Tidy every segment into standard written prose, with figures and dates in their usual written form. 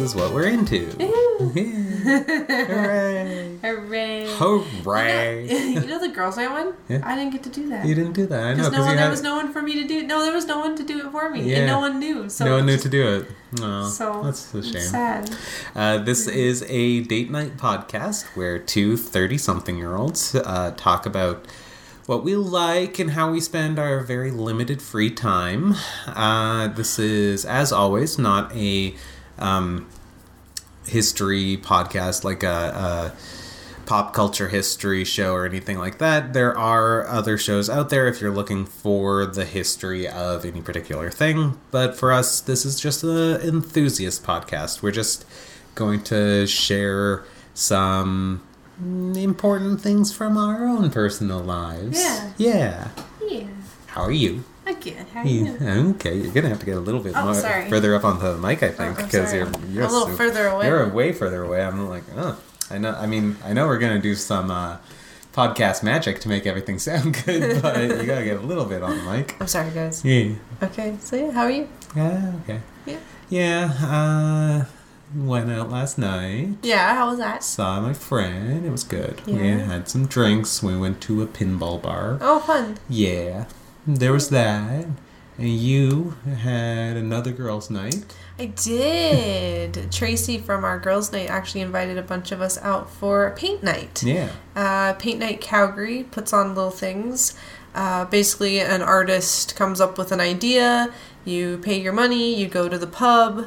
this is what we're into. Hooray. Hooray. Hooray. You know the Girls Night one? Yeah. I didn't get to do that. You didn't do that. I know. Because there was no one for me to do it. No, there was no one to do it for me. Yeah. And no one knew. So no one knew to do it. Aww, so that's a shame. Sad. This is a date night podcast where two 30-something-year-olds talk about what we like and how we spend our very limited free time. This is, as always, not a history podcast, like a pop culture history show or anything like that. There are other shows out there if you're looking for the history of any particular thing. But for us, this is just an enthusiast podcast. We're just going to share some important things from our own personal lives. Yeah. How are you? I'm good. How are you? Okay, you're gonna have to get a little bit further up on the mic, I think, because you're a little further away. You're way further away. I'm like, I know. I mean, I know we're gonna do some podcast magic to make everything sound good, but you gotta get a little bit on the mic. I'm sorry, guys. Yeah. Okay. So yeah, how are you? Okay. Yeah. Went out last night. Yeah, how was that? Saw my friend. It was good. Yeah. We had some drinks. We went to a pinball bar. Oh, fun. Yeah. There was that. And you had another girls' night. I did. Tracy from our girls' night actually invited a bunch of us out for paint night. Yeah. Paint Night Calgary puts on little things. Basically, an artist comes up with an idea. You pay your money. You go to the pub.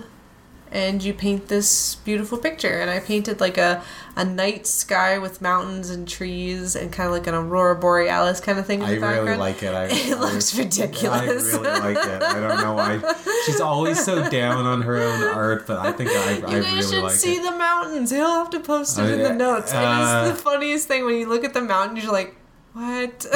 And you paint this beautiful picture. And I painted like a night sky with mountains and trees and kind of like an aurora borealis kind of thing in the background. I really like it. It looks ridiculous. I really like it. I don't know why. She's always so down on her own art, but I think I really like it. You guys should see the mountains. He'll have to post it in the notes. It is the funniest thing. When you look at the mountains, you're like, what?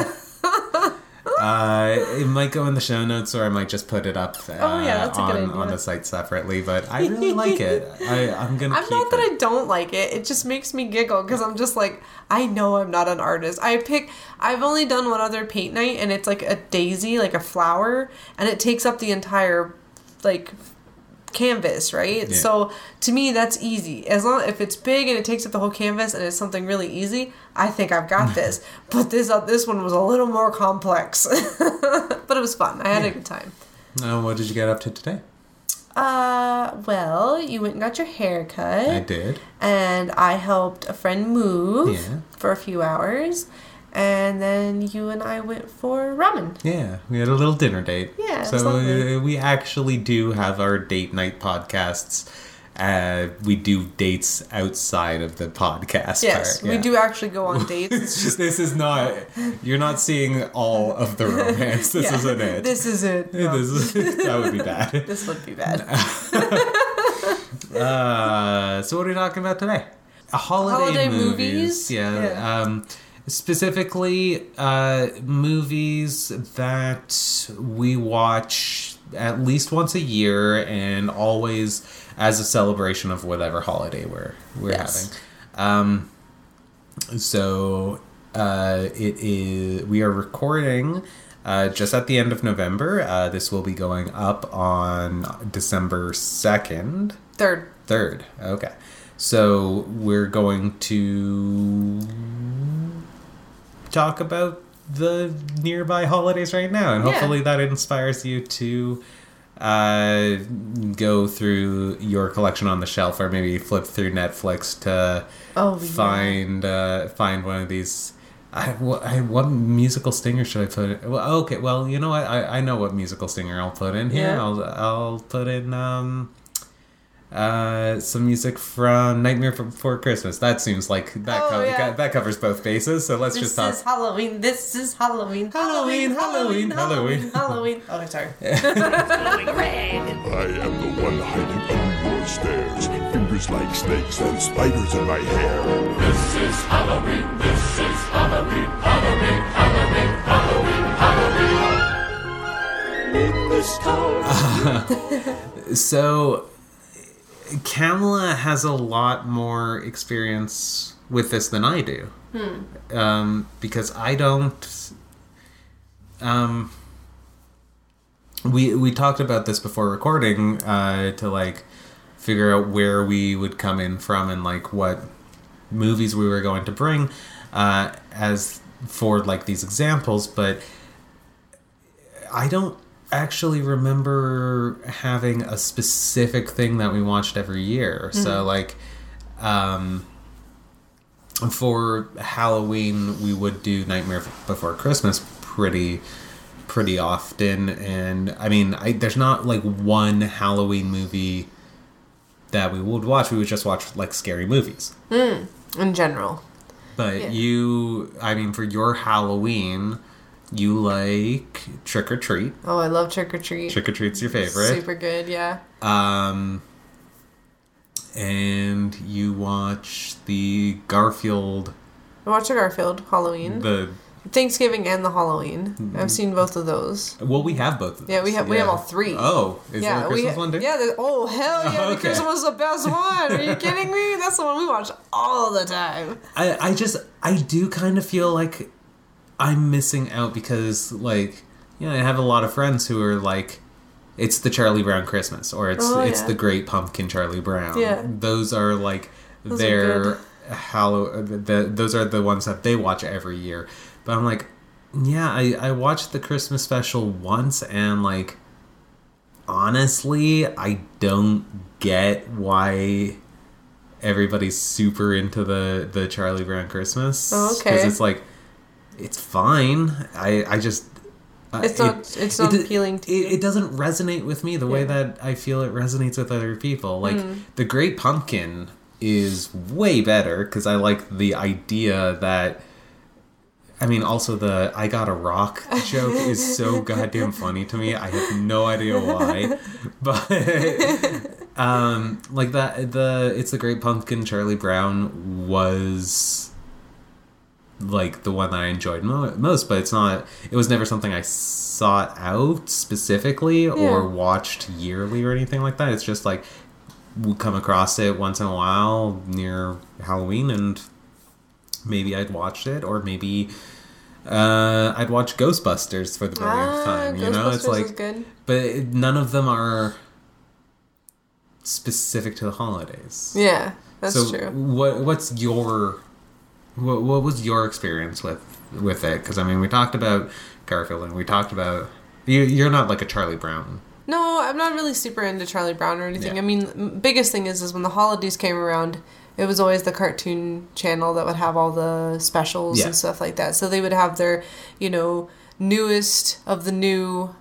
It might go in the show notes, or I might just put it up on the site separately, but I really like it. I'm not that I don't like it. It just makes me giggle because I'm just like, I know I'm not an artist. I've only done one other paint night, and it's like a daisy, like a flower, and it takes up the entire like canvas, right? Yeah. So to me, that's easy. As long if it's big and it takes up the whole canvas and it's something really easy, I think I've got this. But this one was a little more complex. But it was fun. I had a good time. What did you get up to today? Well, you went and got your hair cut. I did. And I helped a friend move for a few hours. And then you and I went for ramen. Yeah, we had a little dinner date. Yeah, so we actually do have our date night podcasts. We do dates outside of the podcast. Yes, we do actually go on dates. This is not. You're not seeing all of the romance. This isn't it. This is it. No. That would be bad. This would be bad. So what are we talking about today? Holiday movies. Yeah. Specifically, movies that we watch at least once a year and always as a celebration of whatever holiday we're having. We are recording just at the end of November. This will be going up on December 2nd. 3rd. 3rd, okay. So we're going to talk about the nearby holidays right now, and hopefully that inspires you to go through your collection on the shelf, or maybe flip through Netflix to find one of these. What musical stinger should I put in? Well, okay, well, you know what? I know what musical stinger I'll put in here. Yeah. I'll put in some music from Nightmare Before Christmas. That seems like that covers both bases. So let's just talk. This is Halloween. Oh, I'm sorry. I am the one hiding under your stairs. Fingers like snakes and spiders in my hair. This is Halloween. In this town. So Kamala has a lot more experience with this than I do. Because I don't... we talked about this before recording, to like figure out where we would come in from and like what movies we were going to bring as for like these examples. But I don't actually remember having a specific thing that we watched every year. Mm-hmm. So like for Halloween we would do Nightmare Before Christmas pretty often, and I mean there's not like one Halloween movie that we would watch. We would just watch like scary movies in general. But yeah. For your Halloween, you like Trick or Treat. Oh, I love Trick or Treat. Trick or Treat's your favorite. Super good, yeah. And you watch the Garfield. I watch the Garfield Halloween. The Thanksgiving and the Halloween. Mm-hmm. I've seen both of those. Well, we have both of those. Yeah, we have all three. Oh, is there a Christmas one too? Yeah, oh, hell yeah, okay. The Christmas was the best one. Are you kidding me? That's the one we watch all the time. I do kind of feel like I'm missing out because, like, yeah, I have a lot of friends who are like, it's the Charlie Brown Christmas or it's the Great Pumpkin Charlie Brown. Yeah. Those are like those are the ones that they watch every year. But I'm like, yeah, I watched the Christmas special once, and like, honestly, I don't get why everybody's super into the Charlie Brown Christmas. Oh, okay. Because it's like, it's fine. I just... It's not appealing to you. It doesn't resonate with me the way that I feel it resonates with other people. Like, The Great Pumpkin is way better because I like the idea that... I mean, also the I Got a Rock joke is so goddamn funny to me. I have no idea why. But, like, It's the Great Pumpkin Charlie Brown was... like the one that I enjoyed most, but it was never something I sought out specifically or watched yearly or anything like that. It's just like we come across it once in a while near Halloween, and maybe I'd watched it, or maybe I'd watch Ghostbusters for the millionth time. You know, it's like, good. But none of them are specific to the holidays. Yeah, that's true. What's your What was your experience with it? Because, I mean, we talked about Garfield, and we talked about... You're not like a Charlie Brown. No, I'm not really super into Charlie Brown or anything. Yeah. I mean, biggest thing is when the holidays came around, it was always the cartoon channel that would have all the specials and stuff like that. So they would have their, you know, newest of the new...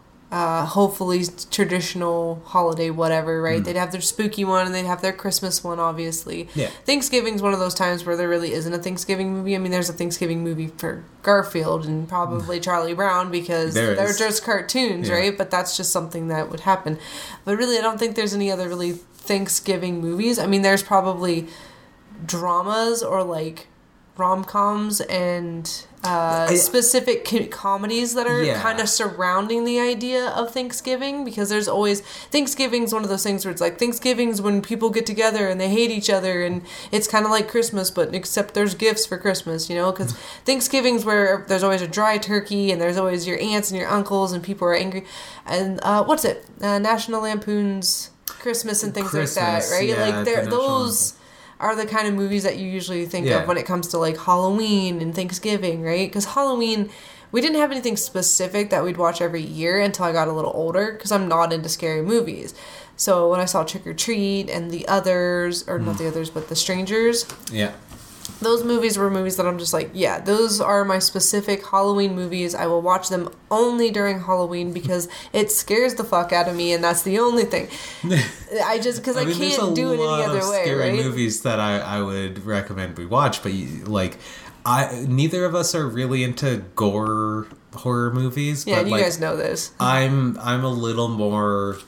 hopefully traditional holiday whatever, right? Mm. They'd have their spooky one, and they'd have their Christmas one, obviously. Yeah. Thanksgiving's one of those times where there really isn't a Thanksgiving movie. I mean, there's a Thanksgiving movie for Garfield and probably Charlie Brown because they're just cartoons, right? But that's just something that would happen. But really, I don't think there's any other really Thanksgiving movies. I mean, there's probably dramas or like rom-coms and specific comedies that are kind of surrounding the idea of Thanksgiving, because there's always... Thanksgiving's one of those things where it's like, Thanksgiving's when people get together and they hate each other, and it's kind of like Christmas, but except there's gifts for Christmas, you know, because Thanksgiving's where there's always a dry turkey, and there's always your aunts and your uncles, and people are angry. And National Lampoon's Christmas and things like that, right? Yeah, like, those... are the kind of movies that you usually think of when it comes to, like, Halloween and Thanksgiving, right? Because Halloween, we didn't have anything specific that we'd watch every year until I got a little older, because I'm not into scary movies. So when I saw Trick or Treat and The Others, or not The Others, but The Strangers. Yeah. Those movies were movies that I'm just like, yeah, those are my specific Halloween movies. I will watch them only during Halloween because it scares the fuck out of me, and that's the only thing. I can't do it any other way, scary right? movies that I would recommend we watch, but neither of us are really into gore horror movies. Yeah, but you guys know this. I'm a little more...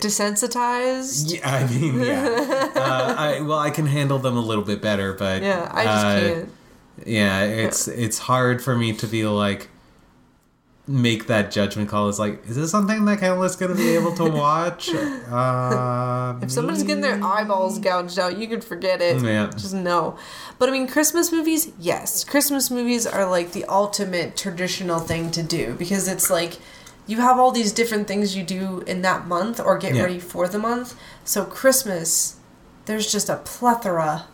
desensitized? Yeah, I mean, yeah. I can handle them a little bit better, but... Yeah, I just can't. Yeah, it's hard for me to be like... make that judgment call. It's like, is this something that Kendall's going to be able to watch? If somebody's getting their eyeballs gouged out, you could forget it. Yeah. Just no. But I mean, Christmas movies, yes. Christmas movies are like the ultimate traditional thing to do, because it's like... you have all these different things you do in that month or get ready for the month. So Christmas, there's just a plethora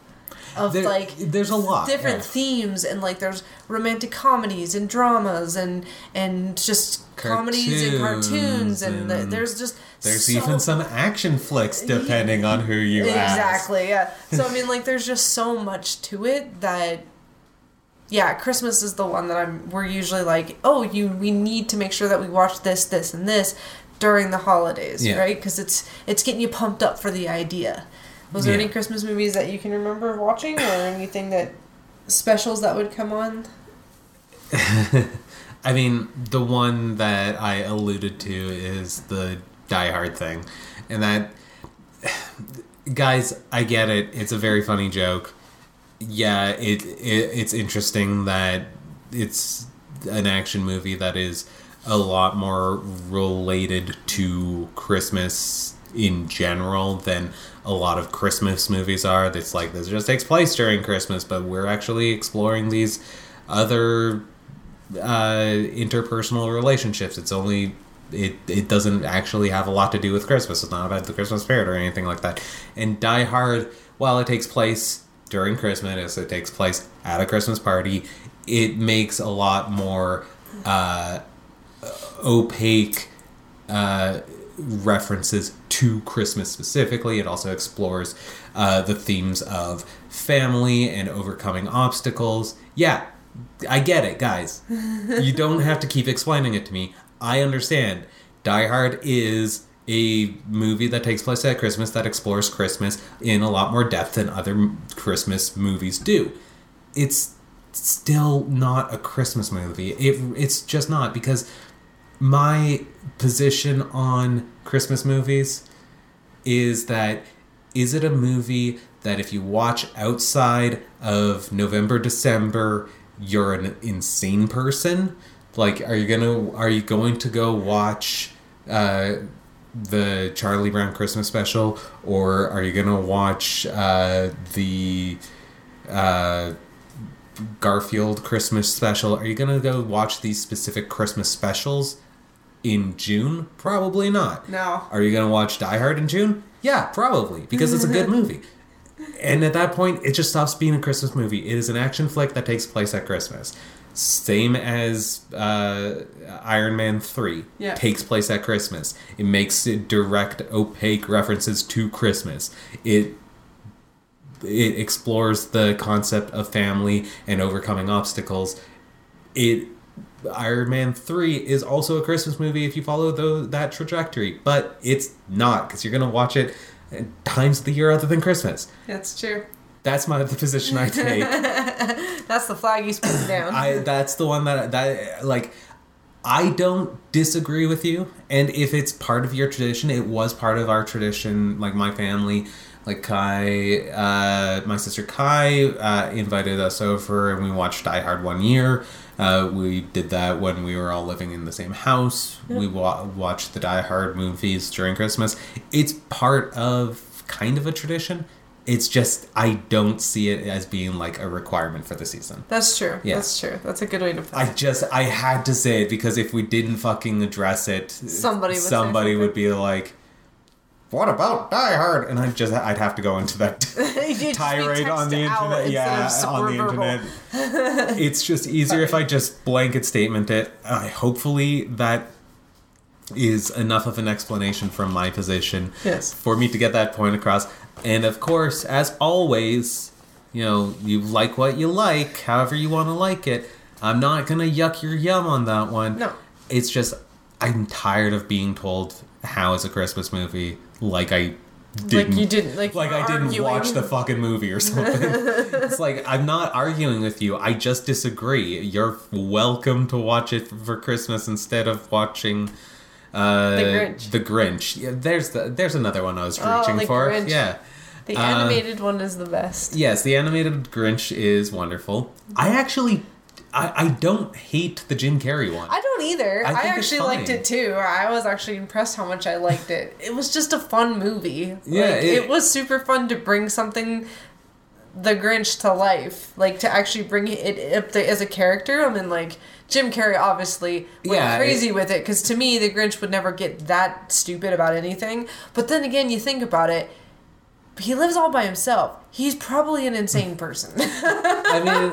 of there's a lot different themes, and like there's romantic comedies and dramas and just comedies and cartoons and there's even some action flicks depending on who you ask. Exactly, yeah. So I mean, like, there's just so much to it that Christmas is the one that we're usually like, we need to make sure that we watch this and this during the holidays, right? Because it's getting you pumped up for the idea. Was there any Christmas movies that you can remember watching, or anything that specials that would come on? I mean, the one that I alluded to is the Die Hard thing. And that, guys, I get it. It's a very funny joke. Yeah, it's interesting that it's an action movie that is a lot more related to Christmas in general than a lot of Christmas movies are. That's like, this just takes place during Christmas, but we're actually exploring these other interpersonal relationships. It's only it doesn't actually have a lot to do with Christmas. It's not about the Christmas spirit or anything like that. And Die Hard, while it takes place during Christmas, it takes place at a Christmas party. It makes a lot more opaque references to Christmas specifically. It also explores the themes of family and overcoming obstacles. Yeah, I get it, guys. You don't have to keep explaining it to me. I understand. Die Hard is a movie that takes place at Christmas that explores Christmas in a lot more depth than other Christmas movies do. It's still not a Christmas movie. It's just not, because my position on Christmas movies is that, is it a movie that if you watch outside of November, December, you're an insane person? Like, are you going to go watch the Charlie Brown Christmas special, or are you going to watch the Garfield Christmas special? Are you going to go watch these specific Christmas specials in June? Probably not. No. Are you going to watch Die Hard in June? Yeah, probably, because it's a good movie. And at that point, it just stops being a Christmas movie. It is an action flick that takes place at Christmas. Same as Iron Man 3 takes place at Christmas. It makes direct, opaque references to Christmas. It explores the concept of family and overcoming obstacles. Iron Man 3 is also a Christmas movie if you follow that trajectory, but it's not, because you're going to watch it times of the year other than Christmas. That's true. That's the position I take. That's the flag you spin down. That's the one that like, I don't disagree with you. And if it's part of your tradition, it was part of our tradition. Like, my family, like Kai, my sister Kai invited us over and we watched Die Hard one year. We did that when we were all living in the same house. Yep. We watched the Die Hard movies during Christmas. It's part of kind of a tradition. It's just, I don't see it as being like a requirement for the season. That's true. Yeah. That's true. That's a good way to put it. I had to say it, because if we didn't fucking address it, somebody would be like, what about Die Hard? And I'd have to go into that tirade on the internet. Yeah, on the internet. It's just easier if I just blanket statement it. Hopefully that is enough of an explanation from my position for me to get that point across. And of course, as always, you like what you like, however you want to like it. I'm not going to yuck your yum on that one. No. It's just, I'm tired of being told how it's a Christmas movie, like I didn't. Like you didn't. Like I didn't watch the fucking movie or something. It's like, I'm not arguing with you. I just disagree. You're welcome to watch it for Christmas instead of watching The Grinch. The Grinch. Yeah, there's another one I was reaching for. Grinch. Yeah. The animated one is the best. Yes, the animated Grinch is wonderful. I actually, I don't hate the Jim Carrey one. I don't either. I actually liked it too. I was actually impressed how much I liked it. It was just a fun movie. Yeah, it was super fun to bring something, the Grinch, to life. Like, to actually bring it up as a character. I mean, like, Jim Carrey obviously went crazy with it, because to me, the Grinch would never get that stupid about anything. But then again, you think about it, he lives all by himself. He's probably an insane person. I mean,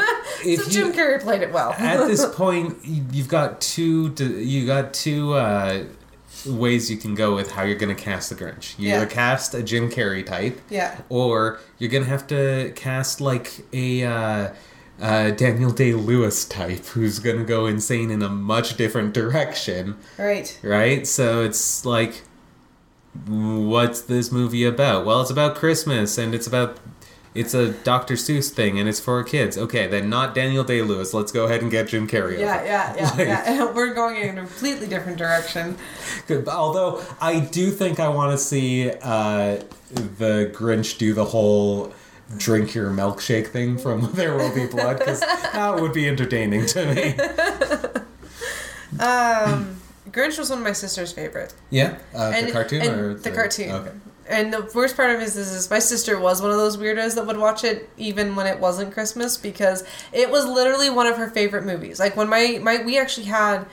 if so Jim Carrey played it well. At this point, you've got two ways you can go with how you're going to cast the Grinch. You either cast a Jim Carrey type, or you're going to have to cast like a Daniel Day-Lewis type who's going to go insane in a much different direction. Right. Right? So it's like, what's this movie about? Well, it's about Christmas, and it's a Dr. Seuss thing, and it's for kids. Okay, then not Daniel Day-Lewis. Let's go ahead and get Jim Carrey. Yeah. We're going in a completely different direction. Good. Although, I do think I want to see the Grinch do the whole drink your milkshake thing from There Will Be Blood, because that would be entertaining to me. Grinch was one of my sister's favorite. Yeah? The cartoon? The cartoon. Okay. And the worst part of it is my sister was one of those weirdos that would watch it even when it wasn't Christmas, because it was literally one of her favorite movies. Like, when we actually had...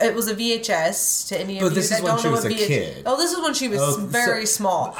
It was a VHS to any of you that don't know what VHS... But this is when she was a kid. Oh, this is when she was very small.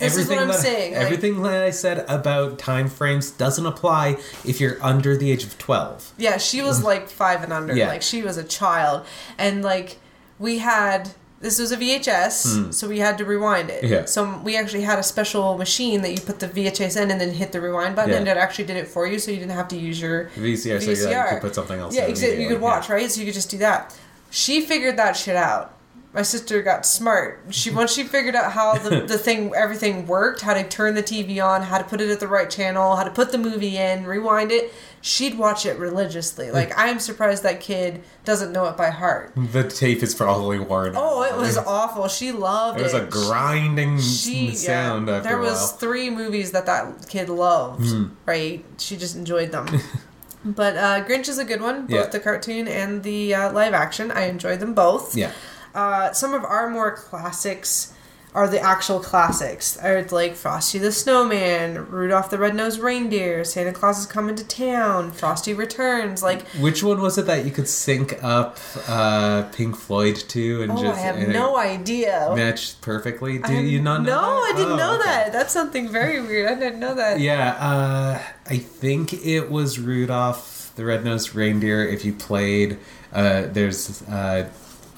This is what I'm saying. Everything that I said about time frames doesn't apply if you're under the age of 12. Yeah, she was, like, 5 and under. Yeah. Like, she was a child. And, like... This was a VHS, so we had to rewind it. Yeah. So we actually had a special machine that you put the VHS in and then hit the rewind button, and it actually did it for you, so you didn't have to use your VCR. So you could put something else in. Yeah, you could watch, right? So you could just do that. She figured that shit out. My sister got smart. Once she figured out how the thing, everything worked, how to turn the TV on, how to put it at the right channel, how to put the movie in, rewind it, she'd watch it religiously. Like, I'm surprised that kid doesn't know it by heart. The tape is probably worn out. Oh, it was awful. She loved it. It was a grinding sound after a while. There was 3 movies that kid loved, right? She just enjoyed them. But Grinch is a good one, both the cartoon and the live action. I enjoyed them both. Yeah. Some of our more classics are the actual classics. Like Frosty the Snowman, Rudolph the Red-Nosed Reindeer, Santa Claus is Coming to Town, Frosty Returns. Like, which one was it that you could sync up Pink Floyd to? And I have no idea. Matched perfectly. Did you not know? No, I didn't know that. That's something very weird. I didn't know that. Yeah, I think it was Rudolph the Red-Nosed Reindeer. If you played, I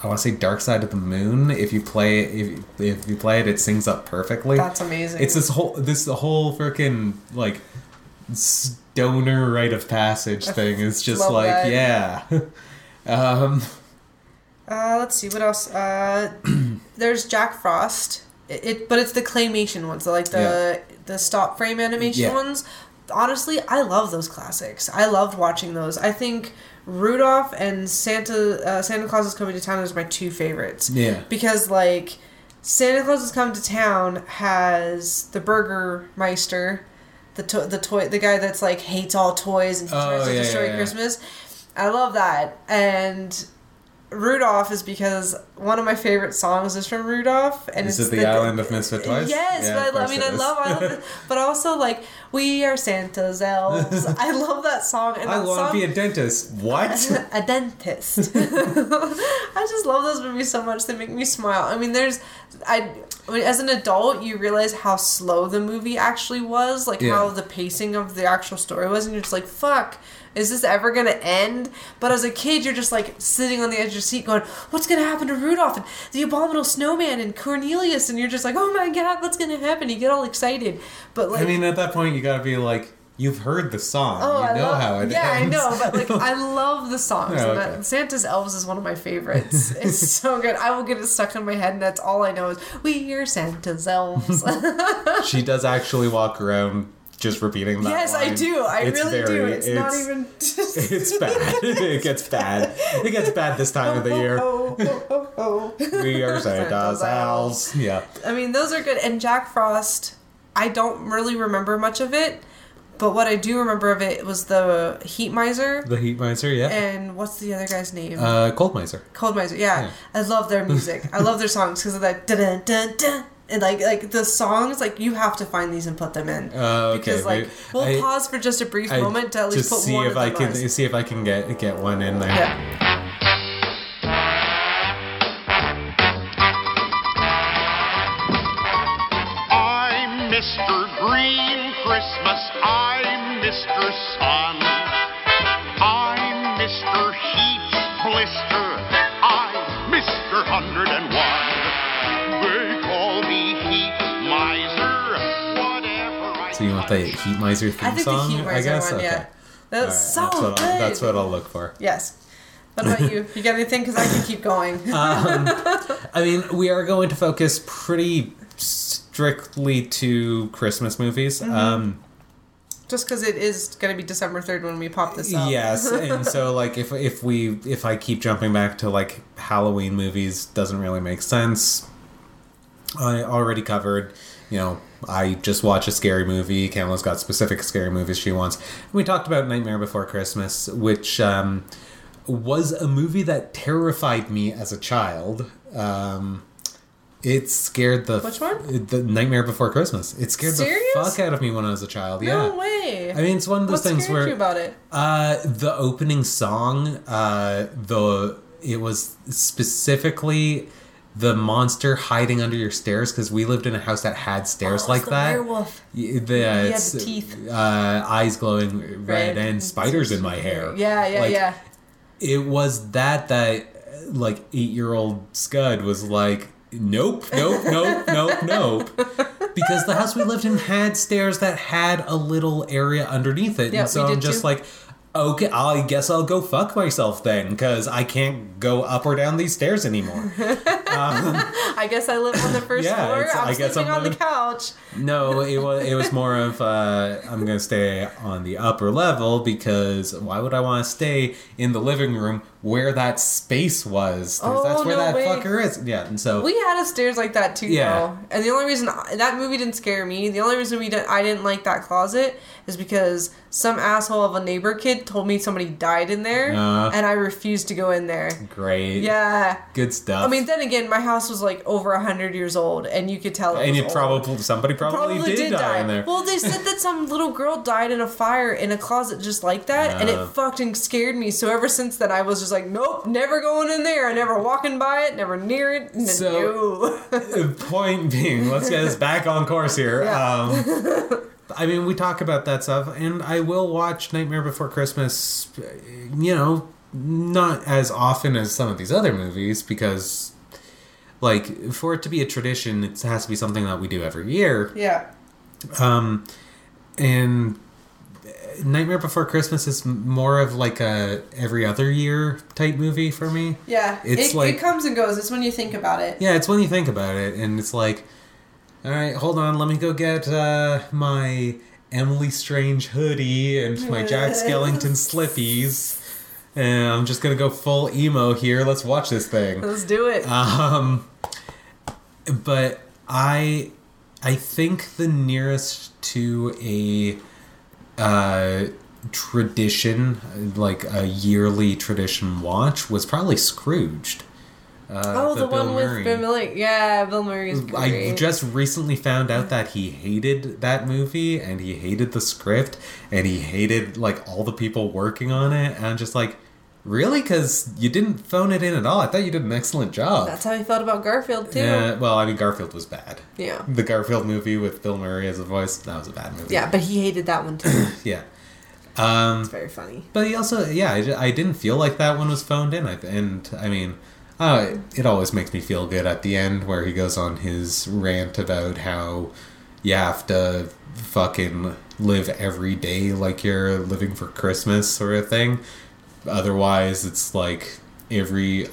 want to say Dark Side of the Moon. If you play it, it sings up perfectly. That's amazing. It's this whole freaking like stoner rite of passage thing. It's just like that. Let's see what else. There's Jack Frost. But it's the claymation ones, like the stop frame animation ones. Honestly, I love those classics. I loved watching those. I think Rudolph and Santa Claus is Coming to Town is my 2 favorites. Yeah. Because, like, Santa Claus is Coming to Town has the Burgermeister, the guy that's, like, hates all toys and tries to destroy Christmas. I love that. And Rudolph is because one of my favorite songs is from Rudolph, and is it the Island of Misfit Toys? Yes, yeah, but I love it, but also like we are Santa's elves. I love that song. And I want to be a dentist. What? A dentist. I just love those movies so much. They make me smile. I mean, as an adult, you realize how slow the movie actually was, like how the pacing of the actual story was, and you're just like, fuck. Is this ever going to end? But as a kid, you're just, like, sitting on the edge of your seat going, what's going to happen to Rudolph and the Abominable Snowman and Cornelius? And you're just like, oh, my God, what's going to happen? You get all excited. But, like... I mean, at that point, you got to be like, you've heard the song. Oh, you know how it ends. Yeah, I know. But, like, I love the songs. Oh, okay. Santa's Elves is one of my favorites. It's so good. I will get it stuck in my head, and that's all I know is, we are Santa's Elves. She does actually walk around... just repeating that. Yes, line. I do. I really do. It's not even. It's bad. It gets bad. It gets bad this time of the year. We are Santa's elves. Yeah. I mean, those are good. And Jack Frost, I don't really remember much of it, but what I do remember of it was the Heat Miser. The Heat Miser, yeah. And what's the other guy's name? Cold Miser. Cold Miser, yeah. I love their music. I love their songs because of that dun dun dun. And, like the songs, like, you have to find these and put them in. Okay. Because, like, we'll pause for just a brief moment to at least put one in. Just see if I can get one in there. Yeah. Christmas, I'm Mr. Sun. I'm Mr. Heat Blister. I'm Mr. 101. They call me Heat Miser. Whatever I do. So you want the Heat Miser theme song? The Heat Miser, I guess. One, okay. Yeah. That's right, so good. That's what I'll look for. Yes. What about you? You got anything? Because I can keep going. I mean, we are going to focus pretty strictly to Christmas movies. Mm-hmm. Just because it is going to be December 3rd when we pop this up. Yes, and so like if I keep jumping back to like Halloween movies, doesn't really make sense. I already covered, you know, I just watch a scary movie. Camila's got specific scary movies she wants. And we talked about Nightmare Before Christmas, which was a movie that terrified me as a child. It scared the... Which one? The Nightmare Before Christmas. It scared the fuck out of me when I was a child. Yeah. No way. I mean, it's one of those things where... What scared you about it? The opening song, it was specifically... The monster hiding under your stairs, because we lived in a house that had stairs like that. The werewolf. He had the teeth. Eyes glowing red and spiders in my hair. Yeah. It was that like 8-year-old Scud was like, nope. Because the house we lived in had stairs that had a little area underneath it. Yeah, and so I'm just like, okay, I guess I'll go fuck myself then, because I can't go up or down these stairs anymore. I guess I live on the first floor. I'm sleeping on the couch. No, it was more of I'm going to stay on the upper level, because why would I want to stay in the living room where that space was? That's where that fucker is. Yeah, and so we had stairs like that too. Yeah, though. And the only reason that movie didn't scare me, the only reason I didn't like that closet is because some asshole of a neighbor kid told me somebody died in there, and I refused to go in there. Great. Yeah. Good stuff. I mean, then again, my house was like over 100 years old, and you could tell. And somebody probably did die in there. Well, they said that some little girl died in a fire in a closet just like that, and it fucking scared me. So ever since then, I was just like, nope, never going in there. I never walking by it, never near it. So, point being, let's get us back on course here. Yeah. I mean, we talk about that stuff, and I will watch Nightmare Before Christmas, you know, not as often as some of these other movies, because, like, for it to be a tradition, it has to be something that we do every year. Yeah. And Nightmare Before Christmas is more of like a every other year type movie for me. Yeah. It's like, it comes and goes. It's when you think about it. Yeah, it's when you think about it, and it's like, all right, hold on. Let me go get my Emily Strange hoodie and my Jack Skellington slippies. And I'm just going to go full emo here. Let's watch this thing. Let's do it. But I think the nearest to a tradition, like a yearly tradition watch, was probably Scrooged. The one Bill Murray. With Bill Murray. Yeah, Bill Murray's great. I just recently found out that he hated that movie, and he hated the script, and he hated, like, all the people working on it, and I'm just like, really? Because you didn't phone it in at all. I thought you did an excellent job. That's how he felt about Garfield, too. Yeah, well, I mean, Garfield was bad. Yeah. The Garfield movie with Bill Murray as a voice, that was a bad movie. Yeah, but he hated that one, too. Yeah. It's very funny. But he also, I didn't feel like that one was phoned in, and, I mean... it always makes me feel good at the end where he goes on his rant about how you have to fucking live every day like you're living for Christmas sort of thing. Otherwise, it's like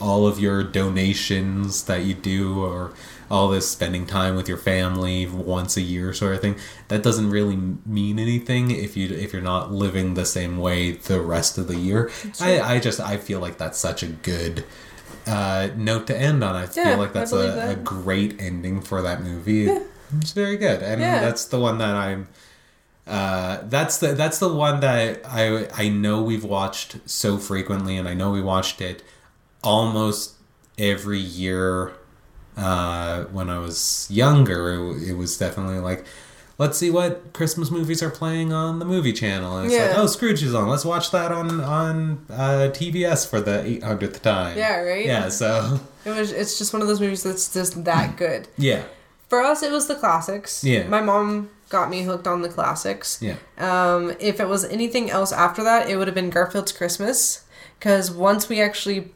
all of your donations that you do or all this spending time with your family once a year sort of thing. That doesn't really mean anything if you're not living the same way the rest of the year. Sure. I feel like that's such a good... note to end on. I feel like that's a great ending for that movie. Yeah. It's very good, and that's the one that I'm. That's the one that I know we've watched so frequently, and I know we watched it almost every year when I was younger. It was definitely like, let's see what Christmas movies are playing on the movie channel, and it's like, oh, Scrooge is on. Let's watch that on TBS for the 800th time. Yeah, right. Yeah, so it's just one of those movies that's just that good. Yeah. For us, it was the classics. Yeah. My mom got me hooked on the classics. Yeah. If it was anything else after that, it would have been Garfield's Christmas. Because once we actually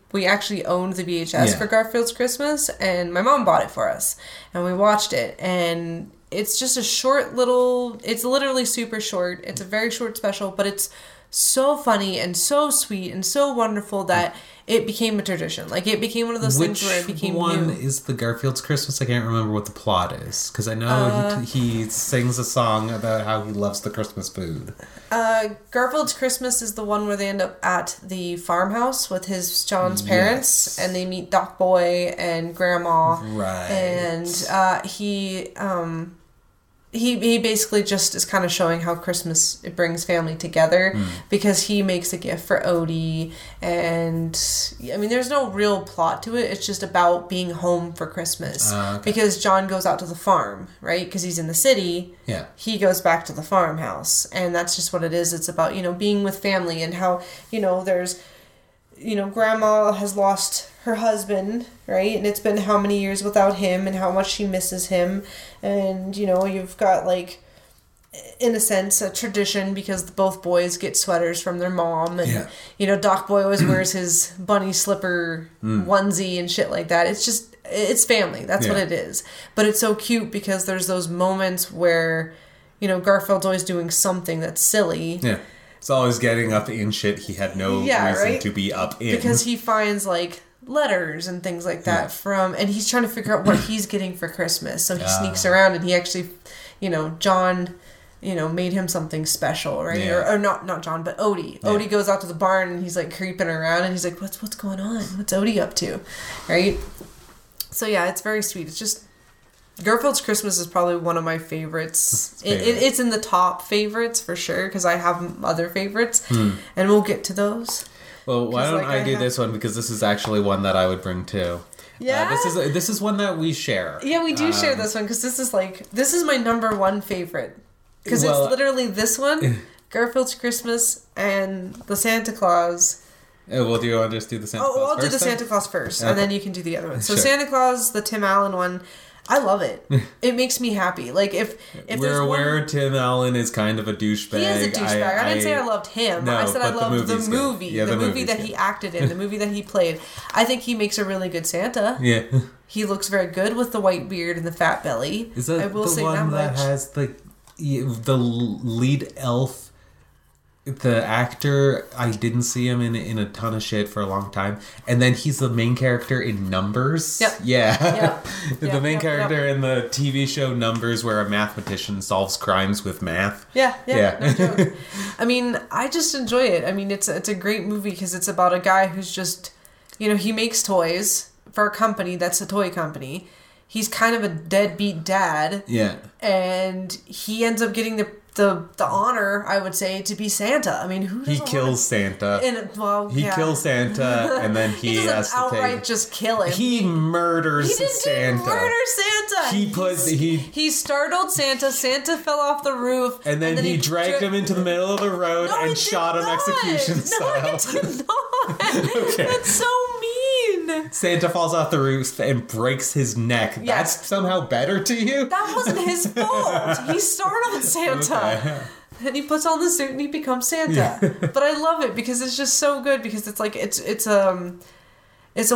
owned the VHS for Garfield's Christmas, and my mom bought it for us, and we watched it, and it's just a short little, it's literally super short. It's a very short special, but it's so funny and so sweet and so wonderful that it became a tradition. Like, it became one of those things where it became new. Which one is the Garfield's Christmas? I can't remember what the plot is, because I know he sings a song about how he loves the Christmas food. Garfield's Christmas is the one where they end up at the farmhouse with his John's parents, and they meet Doc Boy and Grandma. Right. And He basically just is kind of showing how Christmas, it brings family together, because he makes a gift for Odie, and I mean, there's no real plot to it. It's just about being home for Christmas, because John goes out to the farm, right? Because he's in the city. Yeah. He goes back to the farmhouse, and that's just what it is. It's about, being with family, and how, there's, Grandma has lost her husband, right? And it's been how many years without him, and how much she misses him. And, you've got, like, in a sense, a tradition, because both boys get sweaters from their mom. And, Doc Boy always wears his bunny slipper onesie and shit like that. It's just, it's family. That's what it is. But it's so cute, because there's those moments where, Garfield's always doing something that's silly. Yeah. It's always getting up in shit he had no reason to be up in. Because he finds, like, letters and things like that and he's trying to figure out what he's getting for Christmas, so he sneaks around, and he actually, John, made him something special, right? Yeah. Or not John, but Odie. Yeah. Odie goes out to the barn, and he's like creeping around, and he's like, what's going on? What's Odie up to? Right? So yeah, it's very sweet. It's just, Garfield's Christmas is probably one of my favorites. It's in the top favorites for sure, because I have other favorites, and we'll get to those. Well, why don't I do this one, because this is actually one that I would bring too. Yeah, this is one that we share. Yeah, we do share this one, because this is my number one favorite, because it's literally this one, Garfield's Christmas, and the Santa Claus. Well, do you want to just do the Santa Claus first? Oh, I'll do the Santa Claus first, and then you can do the other one. So sure. Santa Claus, the Tim Allen one. I love it. It makes me happy. Like, if we're aware Tim Allen is kind of a douchebag. He is a douchebag. I didn't say I loved him. No, I said I loved the movie. Yeah, the movie that he acted in. The movie that he played. I think he makes a really good Santa. Yeah. He looks very good with the white beard and the fat belly. Is that the one that has the lead elf? The actor, I didn't see him in a ton of shit for a long time. And then he's the main character in Numbers. Yep. Yeah. Yep. The main character in the TV show Numbers, where a mathematician solves crimes with math. Yeah. No joke. I mean, I just enjoy it. I mean, it's a great movie, because it's about a guy who's just, he makes toys for a company that's a toy company. He's kind of a deadbeat dad. Yeah. And he ends up getting the honor, I would say, to be Santa. I mean, who doesn't want to... He kills Santa. He kills Santa, and then he has to take... He outright just kill him. He murders Santa. He didn't murder Santa! He startled Santa. Santa fell off the roof. And then he dragged him into the middle of the road and shot him execution style. No, he did not! Okay. That's so mean! Santa falls off the roof and breaks his neck. Yeah. That's somehow better to you? That wasn't his fault! He startled Santa. And he puts on the suit and he becomes Santa. Yeah. But I love it, because it's just so good, because it's like it's a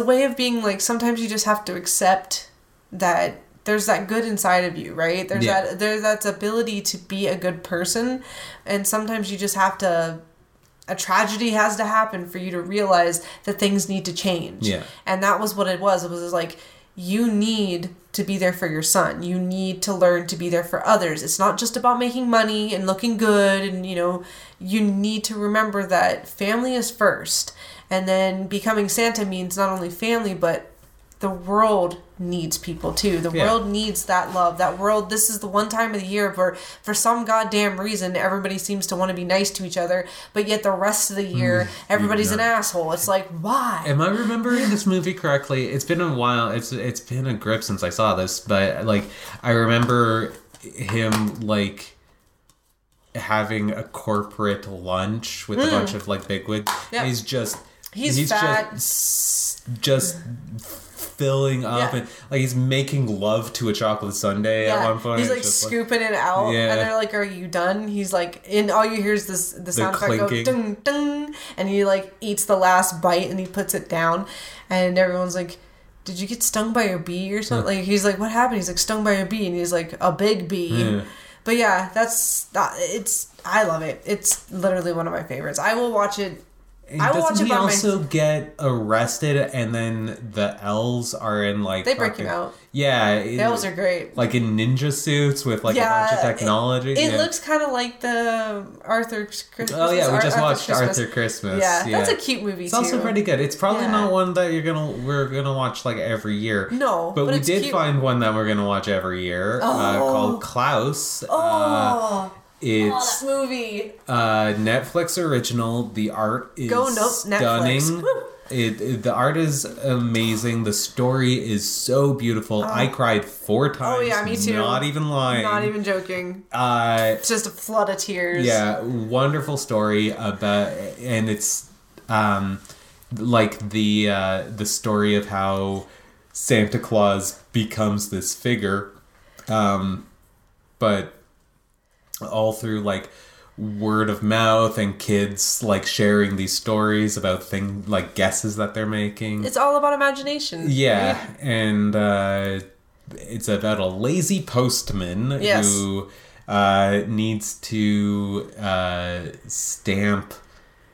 way of being, like, sometimes you just have to accept that there's that good inside of you, right? There's that ability to be a good person, and sometimes you just have to. A tragedy has to happen for you to realize that things need to change. Yeah. And that was what it was. It was like, you need to be there for your son. You need to learn to be there for others. It's not just about making money and looking good. And, you need to remember that family is first. And then becoming Santa means not only family, but the world needs people too. The world needs that love. That world, this is the one time of the year where, for some goddamn reason, everybody seems to want to be nice to each other, but yet the rest of the year, everybody's an asshole. It's like, why? Am I remembering this movie correctly? It's been a while. It's been a grip since I saw this, but, like, I remember him, like, having a corporate lunch with a bunch of, like, bigwigs. Yep. He's fat. Just filling up, and like he's making love to a chocolate sundae at one point. He's like scooping it out, and they're like, "Are you done?" He's like, and all you hear is this the sound effect go ding ding, and he like eats the last bite and he puts it down, and everyone's like, "Did you get stung by a bee or something?" Like he's like, "What happened?" He's like, "Stung by a bee," and he's like, "A big bee." Yeah. But yeah, that's it's. I love it. It's literally one of my favorites. I will watch it. I will watch it. Doesn't he also get arrested, and then the elves are in like they break him out? Yeah, the elves are great. Like in ninja suits with like a bunch of technology. It looks kind of like the Arthur Christmas. Oh yeah, we just watched Arthur Christmas. Yeah, that's a cute movie. It's also pretty good. It's probably not one that we're gonna watch like every year. No, but we did find one that we're gonna watch every year called Klaus. It's that movie. Netflix original. The art is stunning. The art is amazing. The story is so beautiful. I cried 4 times. Oh yeah, me too. Not even lying. Not even joking. It's just a flood of tears. Yeah, wonderful story about, and it's like the story of how Santa Claus becomes this figure, but all through like word of mouth and kids like sharing these stories about things like guesses that they're making. It's all about imagination. Yeah. And it's about a lazy postman who needs to stamp.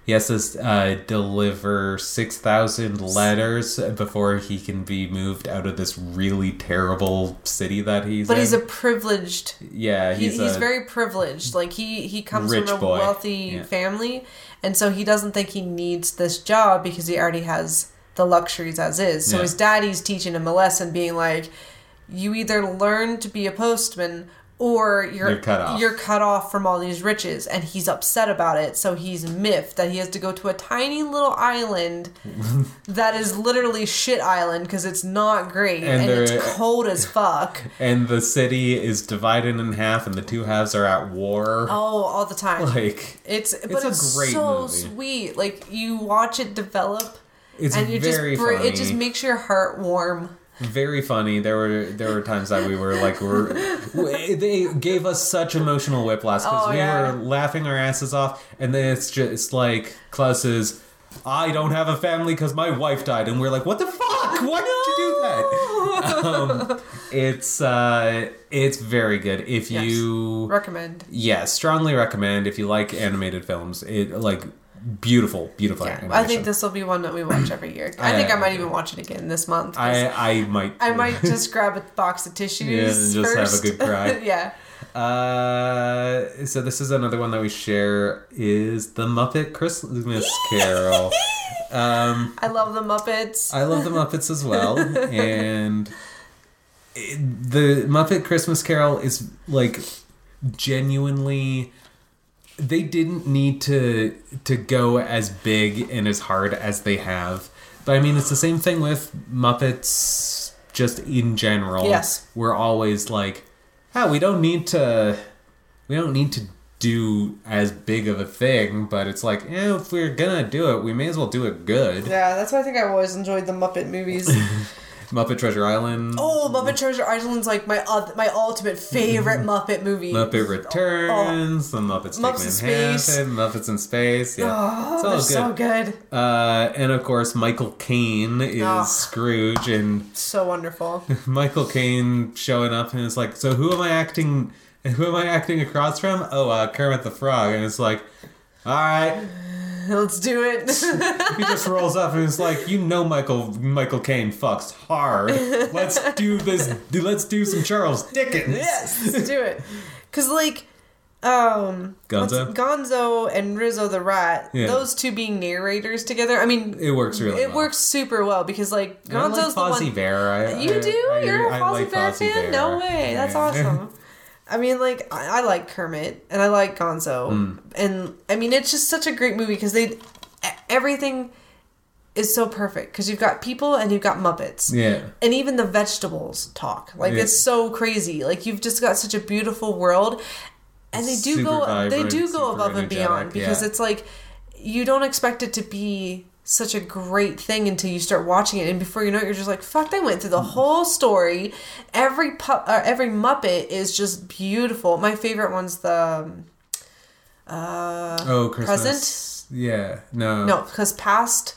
He has to deliver 6,000 letters before he can be moved out of this really terrible city that he's in. But he's a privileged... Yeah, he's very privileged. Like, he comes from a wealthy family, and so he doesn't think he needs this job because he already has the luxuries as is. So his daddy's teaching him a lesson, being like, you either learn to be a postman... Or you're cut off from all these riches, and he's upset about it, so he's miffed that he has to go to a tiny little island that is literally shit island because it's not great, and it's cold as fuck. And the city is divided in half, and the two halves are at war. Oh, all the time. Like it's a great movie. Sweet. Like you watch it develop, funny. It just makes your heart warm. Very funny. There were times that we were like, they gave us such emotional whiplash because we were laughing our asses off, and then it's just like Klaus's, I don't have a family because my wife died, and we're like, what the fuck? Why did you do that? It's very good. If you recommend, strongly recommend if you like animated films. It like. Beautiful animation. I think this will be one that we watch every year. I think I might even watch it again this month. I might just grab a box of tissues and just first. Have a good cry. So this is another one that we share is The Muppet Christmas Carol. I love the Muppets. I love the Muppets as well. And The Muppet Christmas Carol is like genuinely... They didn't need to go as big and as hard as they have. But I mean, it's the same thing with Muppets just in general. Yes. We're always like, we don't need to do as big of a thing, but it's like, if we're gonna do it, we may as well do it good. Yeah, that's why I think I've always enjoyed the Muppet movies. Muppet Treasure Island. Oh, Muppet Treasure Island's like my ultimate favorite Muppet movie. Muppet Returns, The Muppets Take Manhattan, Muppets in Space. Yeah, it's all good. And of course, Michael Caine is Scrooge, and so wonderful. Michael Caine showing up and it's like, so who am I acting? Who am I acting across from? Oh, Kermit the Frog, and it's like, all right. Let's do it. He just rolls up and is like, Michael Caine fucks hard. Let's do this. Let's do some Charles Dickens. Yes, let's do it. Because like, Gonzo and Rizzo the Rat, those two being narrators together, I mean, it works really well. It works super well because like Gonzo's like the one. Vera. You do? You're a Fozzie Bear fan? No way. That's awesome. I mean, like, I like Kermit, and I like Gonzo, and, I mean, it's just such a great movie, because everything is so perfect, because you've got people, and you've got Muppets, and even the vegetables talk, like, it's so crazy, like, you've just got such a beautiful world, and they do go above and beyond, because it's like, you don't expect it to be such a great thing until you start watching it, and before you know it, you're just like, fuck, they went through the whole story. Every Muppet is just beautiful. My favorite one's the Christmas. Present. Yeah, no, because past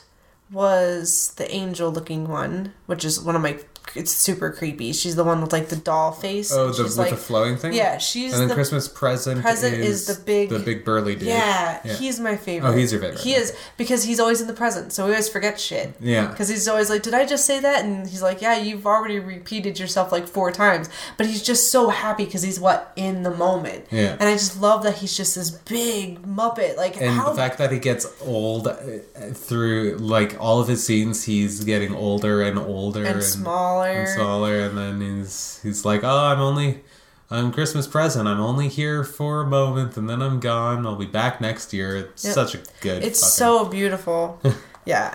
was the angel looking one, which is one of my. It's super creepy. She's the one with like the doll face. Oh, with the flowing thing. Yeah, she's. And then the Christmas present. Present is the big burly dude. Yeah, he's my favorite. Oh, he's your favorite. He is because he's always in the present, so we always forget shit. Yeah, because he's always like, "Did I just say that?" And he's like, "Yeah, you've already repeated yourself like 4 times." But he's just so happy because he's in the moment. Yeah, and I just love that he's just this big Muppet. Like, and the fact that he gets old through like all of his scenes, he's getting older and older and small. And smaller, and then he's like, oh, I'm Christmas present. I'm only here for a moment, and then I'm gone. I'll be back next year. It's such a good. It's so beautiful. Yeah,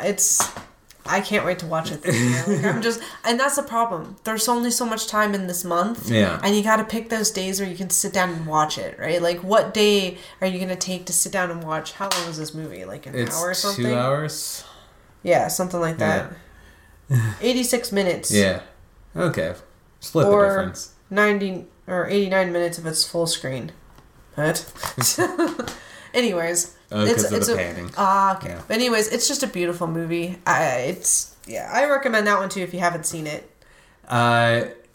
I can't wait to watch it this year. And that's the problem. There's only so much time in this month. Yeah. And you got to pick those days where you can sit down and watch it, right? Like, what day are you going to take to sit down and watch? How long is this movie? Like an hour or something? 2 hours? Yeah, something like that. Yeah. 86 minutes. Yeah. Okay. Split the difference. 90 or 89 minutes if it's full screen. What? Anyways. Oh, because of the panning. Okay. Yeah. Anyways, it's just a beautiful movie. I recommend that one too if you haven't seen it.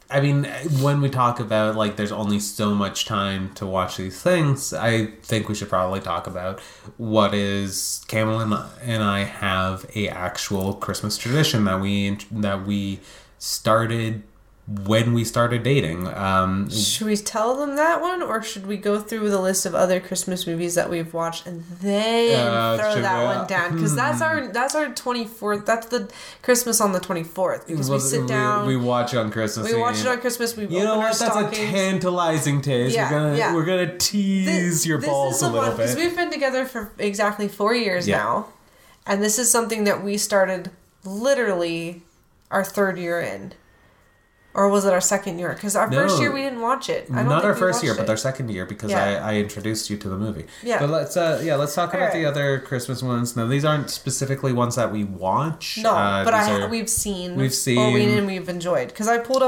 I mean, when we talk about, like, there's only so much time to watch these things, I think we should probably talk about what is... Camel and I have a actual Christmas tradition that we started when we started dating. Should we tell them that one, or should we go through the list of other Christmas movies that we've watched and then throw that one down? Because that's our 24th. That's the Christmas on the 24th. Because we sit down. We watch it on Christmas. We watch it on Christmas. We you open know what? Our stockings. That's a tantalizing taste. Yeah, we're gonna tease your balls a little bit. Because we've been together for exactly 4 years now, and this is something that we started literally our 3rd year in. Or was it our 2nd year? Because our first year we didn't watch it. Not our first year, but our 2nd year, because I introduced you to the movie. Yeah. But let's talk about the other Christmas ones. Now, these aren't specifically ones that we watch. No, but we've seen. Or we've enjoyed. Because I pulled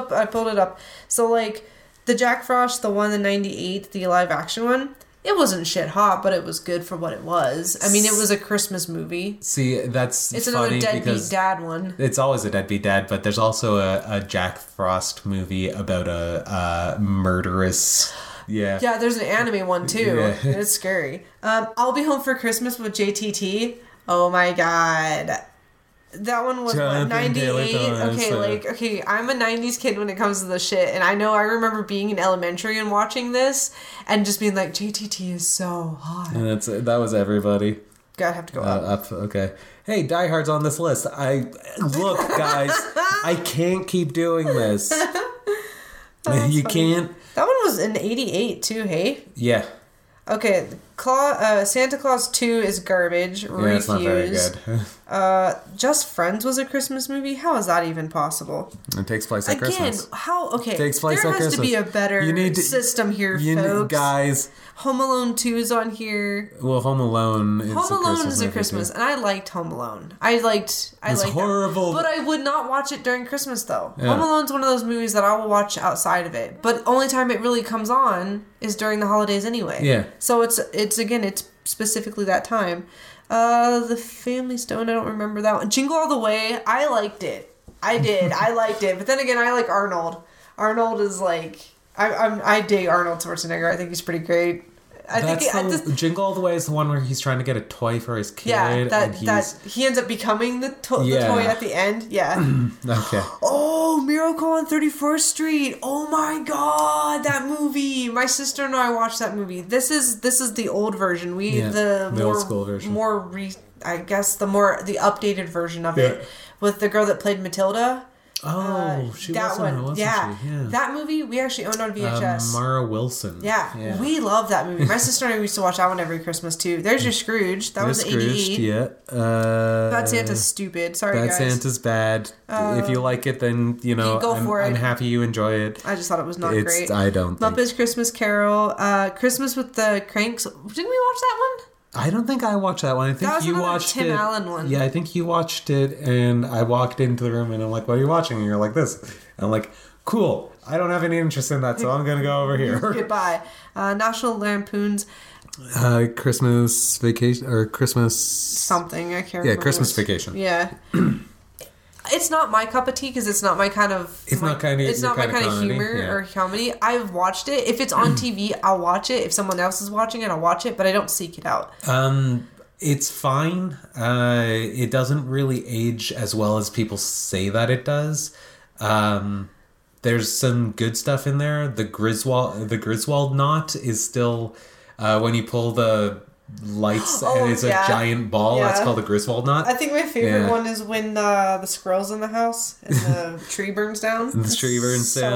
it up. So like the Jack Frost, the one in '98, the live action one. It wasn't shit hot, but it was good for what it was. I mean, it was a Christmas movie. See, it's funny another deadbeat dad one. It's always a deadbeat dad, but there's also a Jack Frost movie about a murderous. Yeah. Yeah, there's an anime one too. Yeah. It's scary. I'll Be Home for Christmas with JTT. Oh my god. That one was 98. Okay, I'm a 90s kid when it comes to this shit, and I remember being in elementary and watching this and just being like, JTT is so hot. And that was everybody. Gotta have to go up. Okay. Hey, Die Hard's on this list. Look, guys, I can't keep doing this. You funny. Can't. That one was in 88 too, hey? Yeah. Okay, Santa Claus 2 is garbage. Yeah, Refuse. It's not very good. Just Friends was a Christmas movie? How is that even possible? It takes place at Christmas. Again, how? Okay, there has to be a better system here, folks. Guys. Home Alone 2 is on here. Well, Home Alone is a Christmas movie, and I liked Home Alone. It's horrible. But I would not watch it during Christmas, though. Yeah. Home Alone's one of those movies that I will watch outside of it. But only time it really comes on is during the holidays anyway. Yeah. So it's specifically that time. The Family Stone, I don't remember that one. Jingle All the Way, I liked it. I did. I liked it. But then again, I like Arnold. Arnold is like... I dig Arnold Schwarzenegger. I think he's pretty great. Jingle All the Way is the one where he's trying to get a toy for his kid. Yeah, he ends up becoming the toy at the end. Yeah. Okay. Oh, Miracle on 34th Street. Oh my god, that movie. My sister and I watched that movie. This is the old version. The old school version. The updated version of it with the girl that played Matilda. Oh, she was on her, wasn't she? Yeah. That movie we actually owned on VHS. Mara Wilson. Yeah. We love that movie. My sister and I used to watch that one every Christmas, too. There's your Scrooge. That was 88. Yeah. Bad Santa's stupid. Sorry, guys. Bad Santa's bad. If you like it, then, I'm happy you enjoy it. I just thought it was not great. I don't think. Muppet's Christmas Carol. Christmas with the Cranks. Didn't we watch that one? I don't think I watched that one. I think you watched it. That was another Tim Allen one. Yeah, I think you watched it, and I walked into the room, and I'm like, "What are you watching?" And you're like, "This." And I'm like, "Cool. I don't have any interest in that, so I'm gonna go over here." Goodbye. National Lampoon's Christmas Vacation or Christmas something. I can't remember. Yeah, Christmas Vacation. Yeah. It's not my cup of tea because it's not my kind of. It's not my kind of humor or comedy. I've watched it. If it's on TV, I'll watch it. If someone else is watching it, I'll watch it. But I don't seek it out. It's fine. It doesn't really age as well as people say that it does. There's some good stuff in there. The Griswold knot is still when you pull the lights and it's a giant ball. Yeah. That's called the Griswold knot. I think my favorite one is when the squirrel's in the house and the tree burns down. So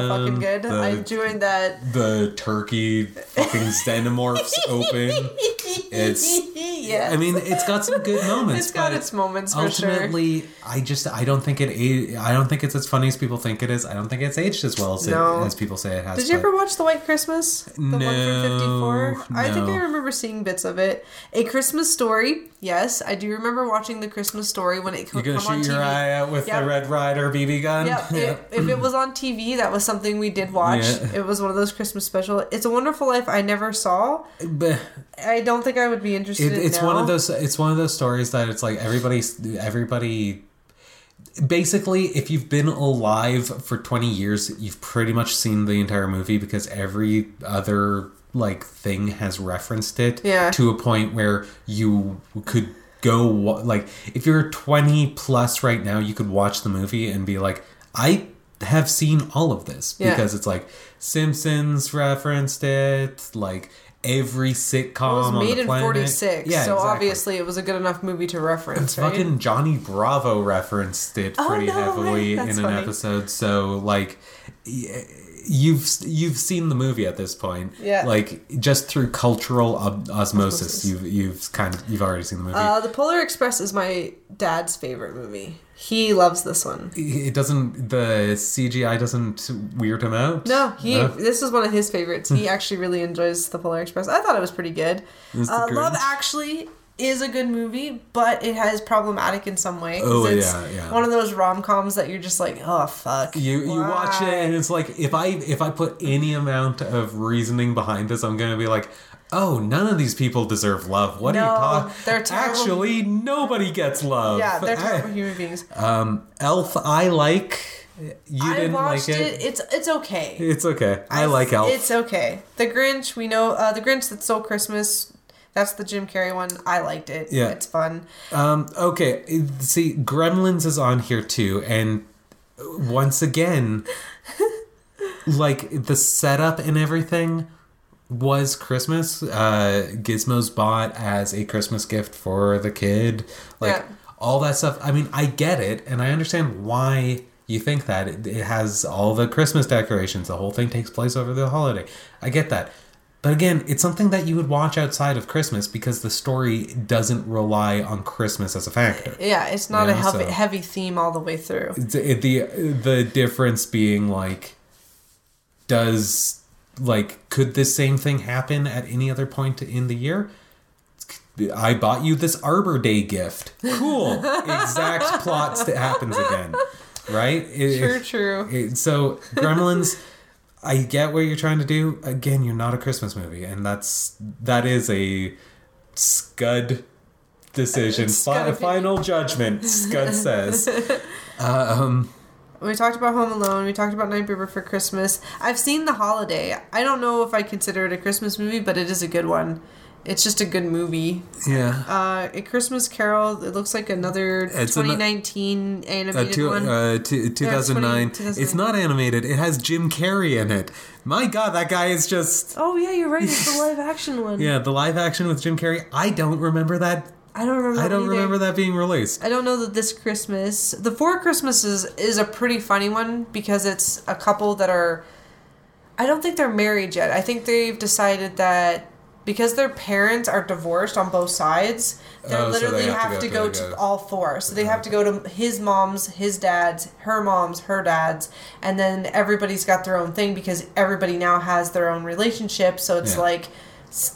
fucking good. I'm doing that. The turkey fucking xenomorphs open. I mean, it's got some good moments. It's got its moments. Ultimately, I don't think it. I don't think it's as funny as people think it is. I don't think it's aged as well as as people say it has. Did you ever watch The White Christmas? The one from '54. I think I remember seeing bits of it. A Christmas Story. Yes, I do remember watching The Christmas Story when it came on TV. You're going to shoot your eye out with the Red Ryder BB gun? Yep. If it was on TV, that was something we did watch. Yeah. It was one of those Christmas specials. It's a Wonderful Life I never saw. But I don't think I would be interested in it. It's one of those stories that it's like everybody... Basically, if you've been alive for 20 years, you've pretty much seen the entire movie because every other... thing has referenced it to a point where you could go... if you're 20 plus right now, you could watch the movie and be like, I have seen all of this. Yeah. Because it's like, Simpsons referenced it, every sitcom on the planet. It was made in 1946, obviously it was a good enough movie to reference, it's right? Fucking Johnny Bravo referenced it heavily in an episode, so, You've seen the movie at this point, just through cultural osmosis. You've already seen the movie. The Polar Express is my dad's favorite movie. He loves this one. The CGI doesn't weird him out. No. This is one of his favorites. He actually really enjoys The Polar Express. I thought it was pretty good. Love Actually is a good movie, but it has problematic in some way. It's one of those rom-coms that you're just like, oh fuck. You watch it and it's like, if I put any amount of reasoning behind this, I'm gonna be like, oh, none of these people deserve love. What are you talking? They're terrible. Actually, nobody gets love. Yeah, they're terrible human beings. Elf, I like. You didn't like it. It's okay. It's okay. I like Elf. It's okay. The Grinch, we know The Grinch That Stole Christmas. That's the Jim Carrey one. I liked it. Yeah. It's fun. Okay. See, Gremlins is on here too. And once again, the setup and everything was Christmas. Gizmo's bought as a Christmas gift for the kid. All that stuff. I mean, I get it. And I understand why you think that. It has all the Christmas decorations. The whole thing takes place over the holiday. I get that. But again, it's something that you would watch outside of Christmas because the story doesn't rely on Christmas as a factor. Yeah, it's not heavy theme all the way through. The difference being could this same thing happen at any other point in the year? I bought you this Arbor Day gift. Cool. Exact plots that happens again. Right? True. So Gremlins... I get what you're trying to do. Again, you're not a Christmas movie, and that is a Scud decision. Final judgment, Scud says. We talked about Home Alone. We talked about Nightmare Before Christmas. I've seen The Holiday. I don't know if I consider it a Christmas movie, but it is a good one. It's just a good movie. Yeah. A Christmas Carol. It looks like another 2019 animated one. 2009. It's not animated. It has Jim Carrey in it. My God, that guy is just... Oh, yeah, you're right. It's the live action one. Yeah, the live action with Jim Carrey. I don't remember that. I don't remember that being released. I don't know that This Christmas... The Four Christmases is a pretty funny one because it's a couple that are... I don't think they're married yet. I think they've decided that... Because their parents are divorced on both sides, they have to go to all four. So they have to go to his mom's, his dad's, her mom's, her dad's, and then everybody's got their own thing because everybody now has their own relationship. So it's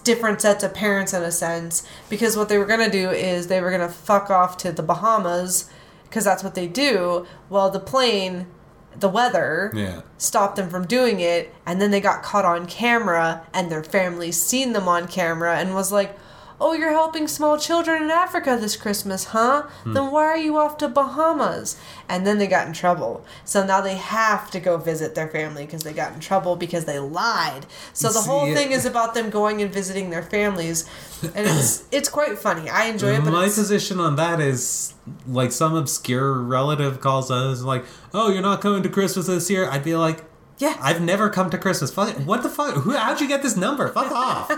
different sets of parents in a sense, because what they were going to do is they were going to fuck off to the Bahamas, because that's what they do, while the plane, the weather, stopped them from doing it, and then they got caught on camera, and their family seen them on camera and was like, oh, you're helping small children in Africa this Christmas, huh? Then why are you off to Bahamas? And then they got in trouble. So now they have to go visit their family because they got in trouble because they lied. So the whole thing is about them going and visiting their families. And it's quite funny. I enjoy it. But my position on that is, like, some obscure relative calls us like, oh, you're not coming to Christmas this year. I'd be like, yeah, I've never come to Christmas. What the fuck? How'd you get this number? Fuck off.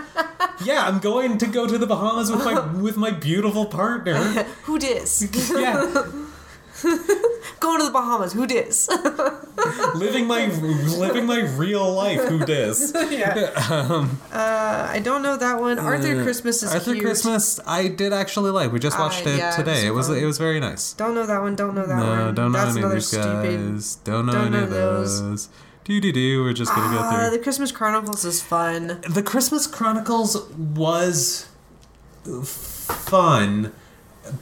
Yeah, I'm going to go to the Bahamas with my beautiful partner. Who dis? Yeah. Going to the Bahamas. Who dis? Living my real life. Who dis? Yeah. I don't know that one. Arthur Christmas is Arthur cute. Christmas. I did actually like. We just watched it today. It was very nice. Don't know that one. Don't know that one. No, don't know any of these guys. Don't know any of those. We're just going to go through. The Christmas Chronicles is fun. The Christmas Chronicles was fun,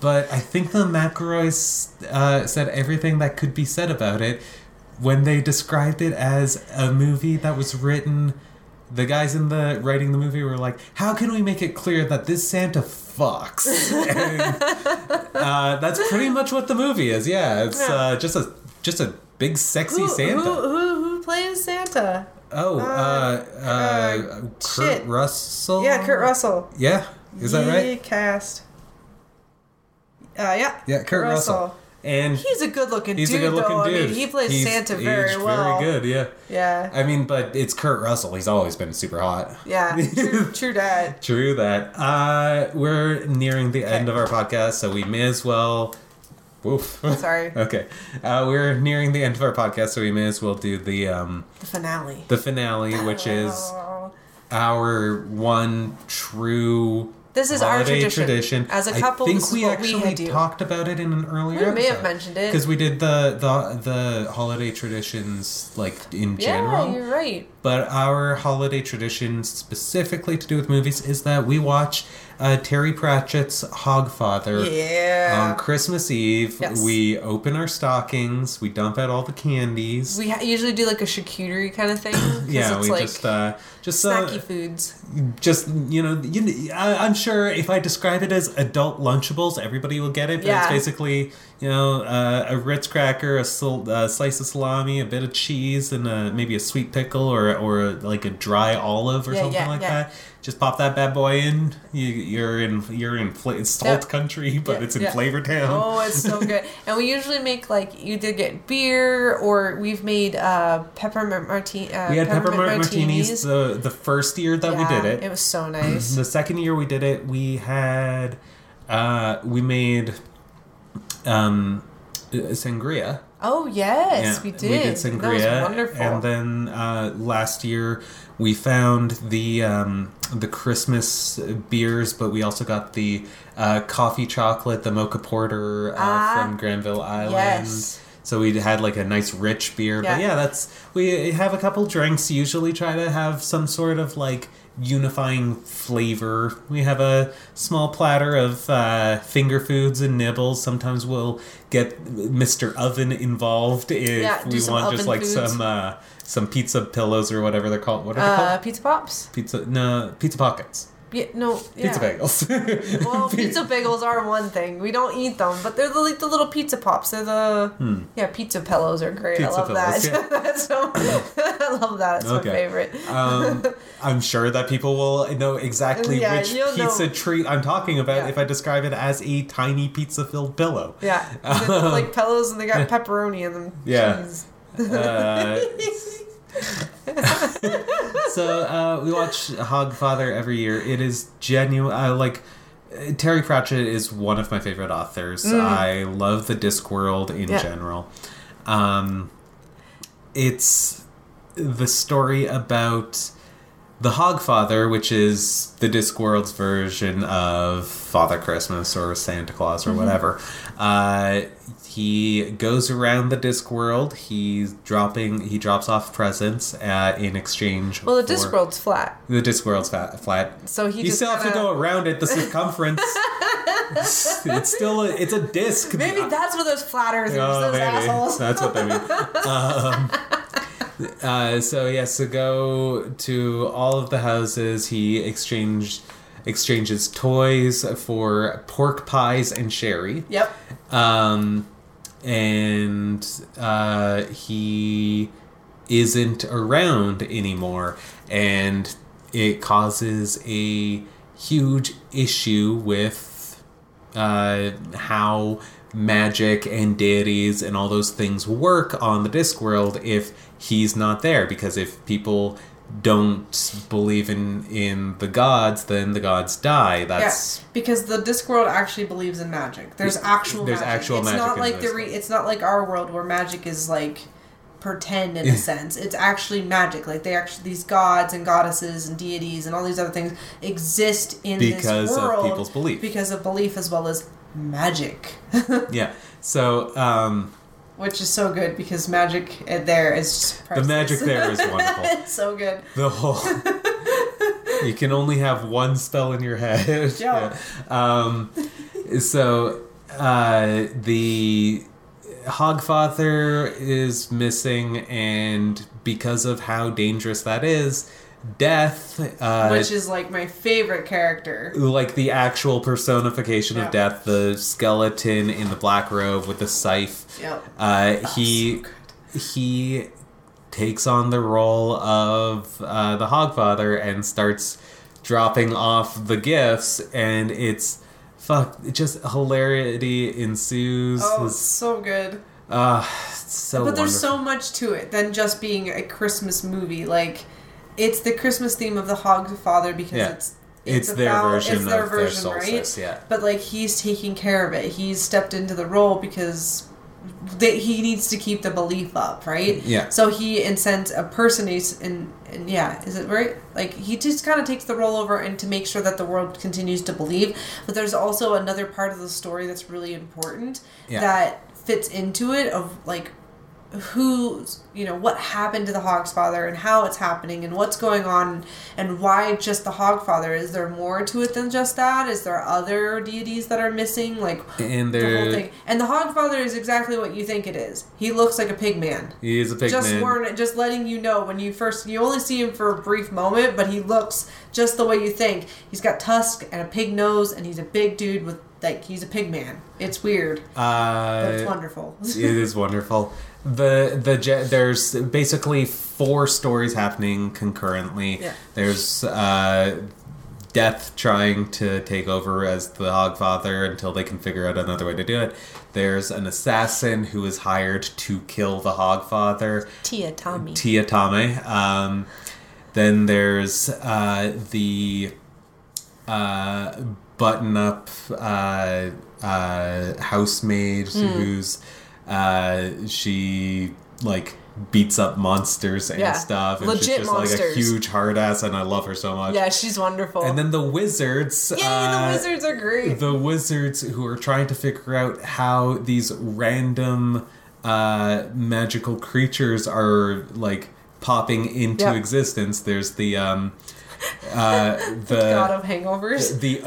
but I think the McElroys said everything that could be said about it when they described it as a movie that was written. The guys in the writing the movie were like, how can we make it clear that this Santa fucks? And, that's pretty much what the movie is. Yeah, it's just a big sexy Santa. Who plays Santa? Oh, Kurt Russell. Yeah, Kurt Russell. Yeah, is that right? He cast. Yeah, Kurt Russell. And he's a good-looking dude. I mean, he plays Santa very well. Very good. Yeah. Yeah. I mean, but it's Kurt Russell. He's always been super hot. Yeah. True that. True that. We're nearing the end of our podcast, so we may as well. Woof. Sorry. Okay. We're nearing the end of our podcast, so we may as well do the finale. The finale, which is our one true This is holiday our tradition. As a couple, I think we actually talked about it in an earlier episode. We may have mentioned it. Because we did the holiday traditions, like, in general. Yeah, you're right. But our holiday tradition, specifically to do with movies, is that we watch Terry Pratchett's Hogfather on Christmas Eve. Yes. We open our stockings. We dump out all the candies. We usually do like a charcuterie kind of thing. Yeah, we like just snacky foods. Just I'm sure if I describe it as adult Lunchables, everybody will get it. But it's basically a Ritz cracker, a slice of salami, a bit of cheese, and maybe a sweet pickle or like a dry olive or something that. Just pop that bad boy in. You're in salt country, but it's in Flavor Town. Oh, it's so good. And we usually make like you did get beer, or we've made peppermint martini. We had peppermint martinis the first year that we did it. It was so nice. The second year we did it, we had we made sangria. Oh, yes, we did. We did sangria. That was wonderful. And then last year we found the Christmas beers, but we also got the coffee chocolate, the mocha porter from Granville Island. Yes. So we had like a nice rich beer. Yeah. But we have a couple drinks, usually try to have some sort of like unifying flavor. We have a small platter of finger foods and nibbles. Sometimes we'll get Mr. Oven involved if we want just like some pizza pillows or whatever they're called. What are they called? Pizza pops? Pizza pockets. Yeah, pizza bagels. Well, pizza bagels are one thing. We don't eat them, but they're like the little pizza pops. They're the pizza pillows are great. Pizza pillows, that. Yeah. I love that. It's my favorite. I'm sure that people will know exactly which pizza treat I'm talking about if I describe it as a tiny pizza-filled pillow. Yeah, they're like pillows, and they got pepperoni in them. Yeah. Jeez. So we watch Hogfather every year. It is genuine. Terry Pratchett is one of my favorite authors. I love the Discworld in general. It's the story about The Hogfather, which is the Discworld's version of Father Christmas or Santa Claus or whatever, he goes around the Discworld. He drops off presents in exchange. Well, the Discworld's flat. The Discworld's flat. So he. You still have to go around it. The circumference. It's still it's a disc. Maybe that's what those flat earthers, those assholes. That's what they mean. So he has to go to all of the houses. He exchanges toys for pork pies and sherry. Yep. And he isn't around anymore, and it causes a huge issue with how magic and deities and all those things work on the Discworld if he's not there, because if people don't believe in the gods, then the gods die. That's because the Discworld actually believes in magic. There's actual magic. It's not like our world where magic is like pretend in a sense. It's actually magic. Like these gods and goddesses and deities and all these other things exist in this world because of people's belief. Because of belief as well as magic. Yeah. So which is so good because magic there is just priceless. The magic there is wonderful. It's so good. The whole... You can only have one spell in your head. Yeah. So the Hogfather is missing, and because of how dangerous that is... Death, which is like my favorite character, like the actual personification of death, the skeleton in the black robe with the scythe. Yep. He takes on the role of the Hogfather and starts dropping off the gifts, and it's just hilarity ensues. Oh, it's so good. But there's so much to it than just being a Christmas movie, like. It's the Christmas theme of the Hogfather because it's their version of solstice, right? Yeah. But like he's taking care of it. He's stepped into the role because he needs to keep the belief up, right? Yeah. So he incents a person is it right? Like he just kind of takes the role over and to make sure that the world continues to believe. But there's also another part of the story that's really important that fits into it of like. Who, what happened to the Hogfather and how it's happening and what's going on and why just the Hogfather? Is there more to it than just that? Is there other deities that are missing? Like, and the whole thing. And the Hogfather is exactly what you think it is. He looks like a pig man. He is a pig man. Just letting you know when you only see him for a brief moment, but he looks just the way you think. He's got tusks and a pig nose and he's a big dude with, like, he's a pig man. It's weird. But it's wonderful. It is wonderful. There's basically four stories happening concurrently. Yeah. There's death trying to take over as the Hogfather until they can figure out another way to do it. There's an assassin who is hired to kill the Hogfather. Tia Tame. Then there's the button-up housemaid who's... she like beats up monsters and stuff, and legit she's just monsters. Like a huge hard ass, and I love her so much. Yeah, she's wonderful. And then the wizards. Yay, the wizards are great. The wizards who are trying to figure out how these random magical creatures are like popping into existence. There's the the O God of Hangovers. There's the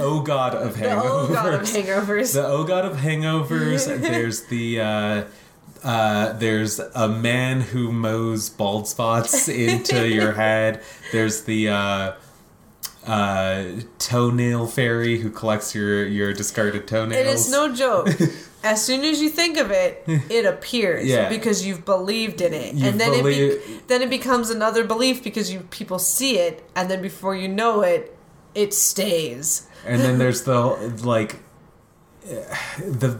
there's a man who mows bald spots into your head. There's the toenail fairy who collects your discarded toenails. It is no joke. As soon as you think of it, it appears because you've believed in it, and then it becomes another belief because people see it, and then before you know it, it stays. And then there's the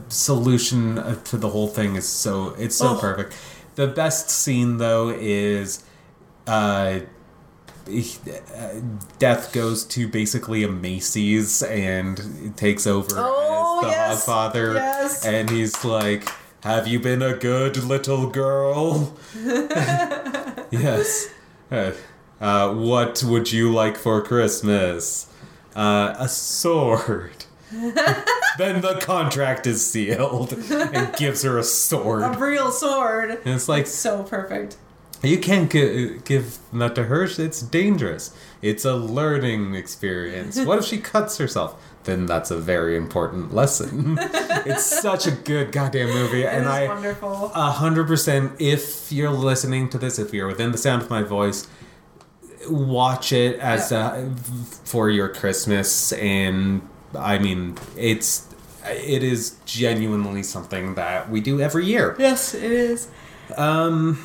solution to the whole thing is so perfect. The best scene though is. Death goes to basically a Macy's and takes over as the Hogfather, and he's like, "Have you been a good little girl?" Yes. What would you like for Christmas? A sword. Then the contract is sealed and gives her a sword. A real sword. And it's like... It's so perfect. You can't give that to her. It's dangerous. It's a learning experience. What if she cuts herself? Then that's a very important lesson. It's such a good goddamn movie. And it's wonderful. 100%, if you're listening to this, if you're within the sound of my voice... Watch it as for your Christmas, and I mean, it is genuinely something that we do every year. Yes, it is. I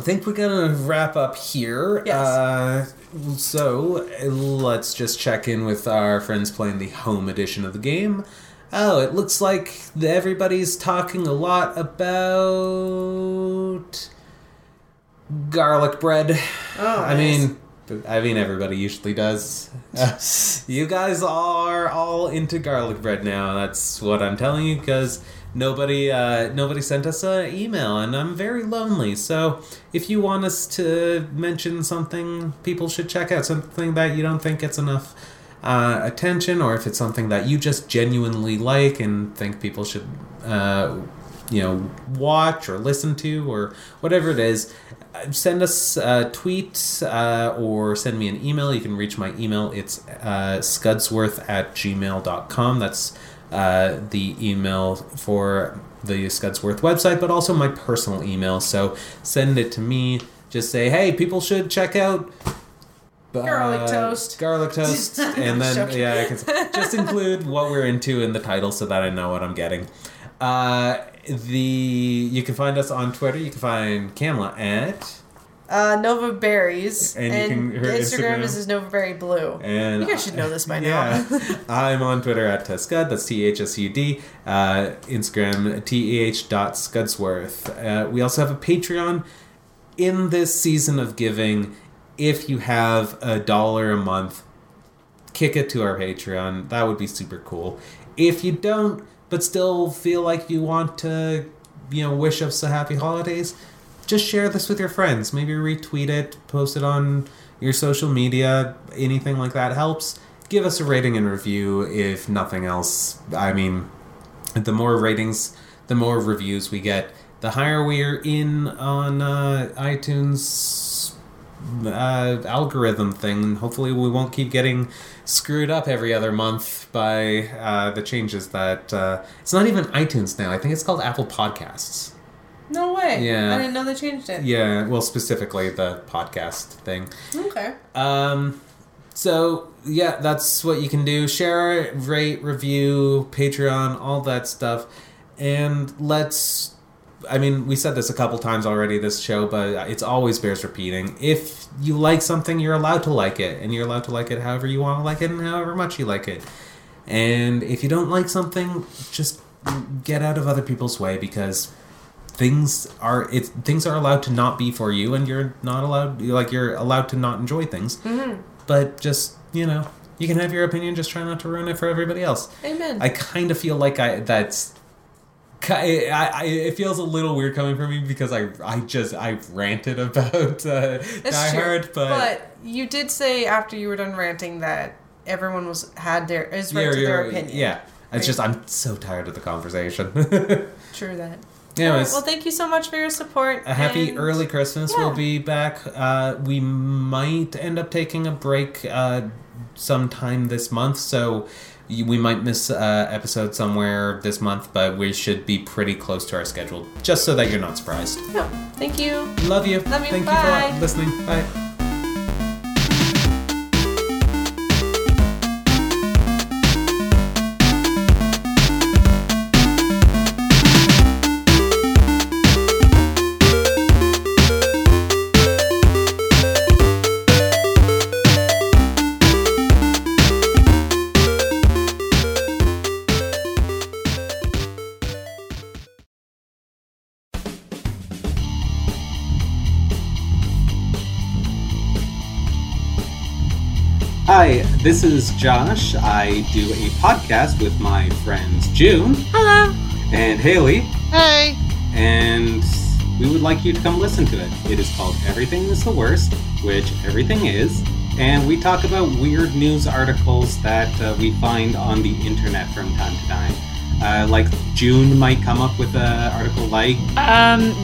think we're gonna wrap up here. Yes. So let's just check in with our friends playing the home edition of the game. Oh, it looks like everybody's talking a lot about. Garlic bread. Oh, I nice. I mean, everybody usually does. You guys are all into garlic bread now. That's what I'm telling you, because nobody sent us an email, and I'm very lonely. So, if you want us to mention something, people should check out something that you don't think gets enough attention, or if it's something that you just genuinely like and think people should, watch or listen to, or whatever it is. Send us a tweet or send me an email. You can reach my email. It's scudsworth@gmail.com. That's the email for the Scudsworth website, but also my personal email. So send it to me. Just say, hey, people should check out... Garlic toast. And then, yeah, just include what we're into in the title so that I know what I'm getting. You can find us on Twitter. You can find Kamala at Nova Berries, and her Instagram is NovaBerryBlue. And you guys should know this by now. I'm on Twitter at Tescud. That's THSUD. Instagram TH.Scudsworth. We also have a Patreon. In this season of giving, if you have $1 a month, kick it to our Patreon. That would be super cool. If you don't, but still feel like you want to, wish us a happy holidays, just share this with your friends. Maybe retweet it, post it on your social media, anything like that helps. Give us a rating and review, if nothing else. I mean, the more ratings, the more reviews we get, the higher we're in on iTunes algorithm thing. Hopefully we won't keep getting screwed up every other month by the changes that it's not even iTunes now. I think it's called Apple Podcasts. No way. Yeah. I didn't know they changed it. Yeah, well, specifically the podcast thing. Okay. So yeah, that's what you can do. Share it, rate, review, Patreon, all that stuff. And we said this a couple times already this show, but it's always bears repeating. If you like something, you're allowed to like it. And you're allowed to like it however you want to like it and however much you like it. And if you don't like something, just get out of other people's way, because things are allowed to not be for you, and you're allowed to not enjoy things. Mm-hmm. But just, you can have your opinion, just try not to ruin it for everybody else. Amen. I kind of feel like it feels a little weird coming from me, because I've ranted about Die Hard, but you did say after you were done ranting that everyone had their opinion. Yeah, it's just I'm so tired of the conversation. True that. Anyways, well, thank you so much for your support. A happy early Christmas. Yeah. We'll be back. We might end up taking a break sometime this month, so. We might miss an episode somewhere this month, but we should be pretty close to our schedule, just so that you're not surprised. No, thank you. Love you. Love you. Thank Bye. You for listening. Bye. This is Josh. I do a podcast with my friends June. Hello. And Haley. Hey. And we would like you to come listen to it. It is called Everything is the Worst, which everything is, and we talk about weird news articles that we find on the internet from time to time. Like June might come up with an article like...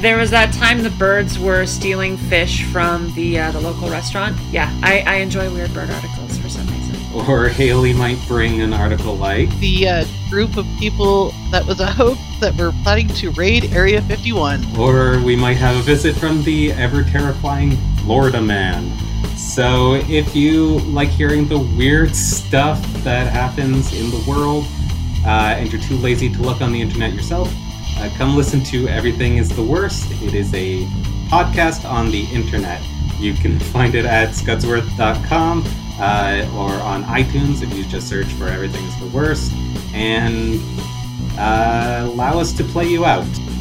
there was that time the birds were stealing fish from the local restaurant. Yeah, I enjoy weird bird articles for some reason. Or Haley might bring an article like... The group of people that was a hoax that were planning to raid Area 51. Or we might have a visit from the ever-terrifying Florida man. So if you like hearing the weird stuff that happens in the world... and you're too lazy to look on the internet yourself, come listen to Everything is the Worst. It is a podcast on the internet. You can find it at scudsworth.com or on iTunes if you just search for Everything is the Worst. And allow us to play you out.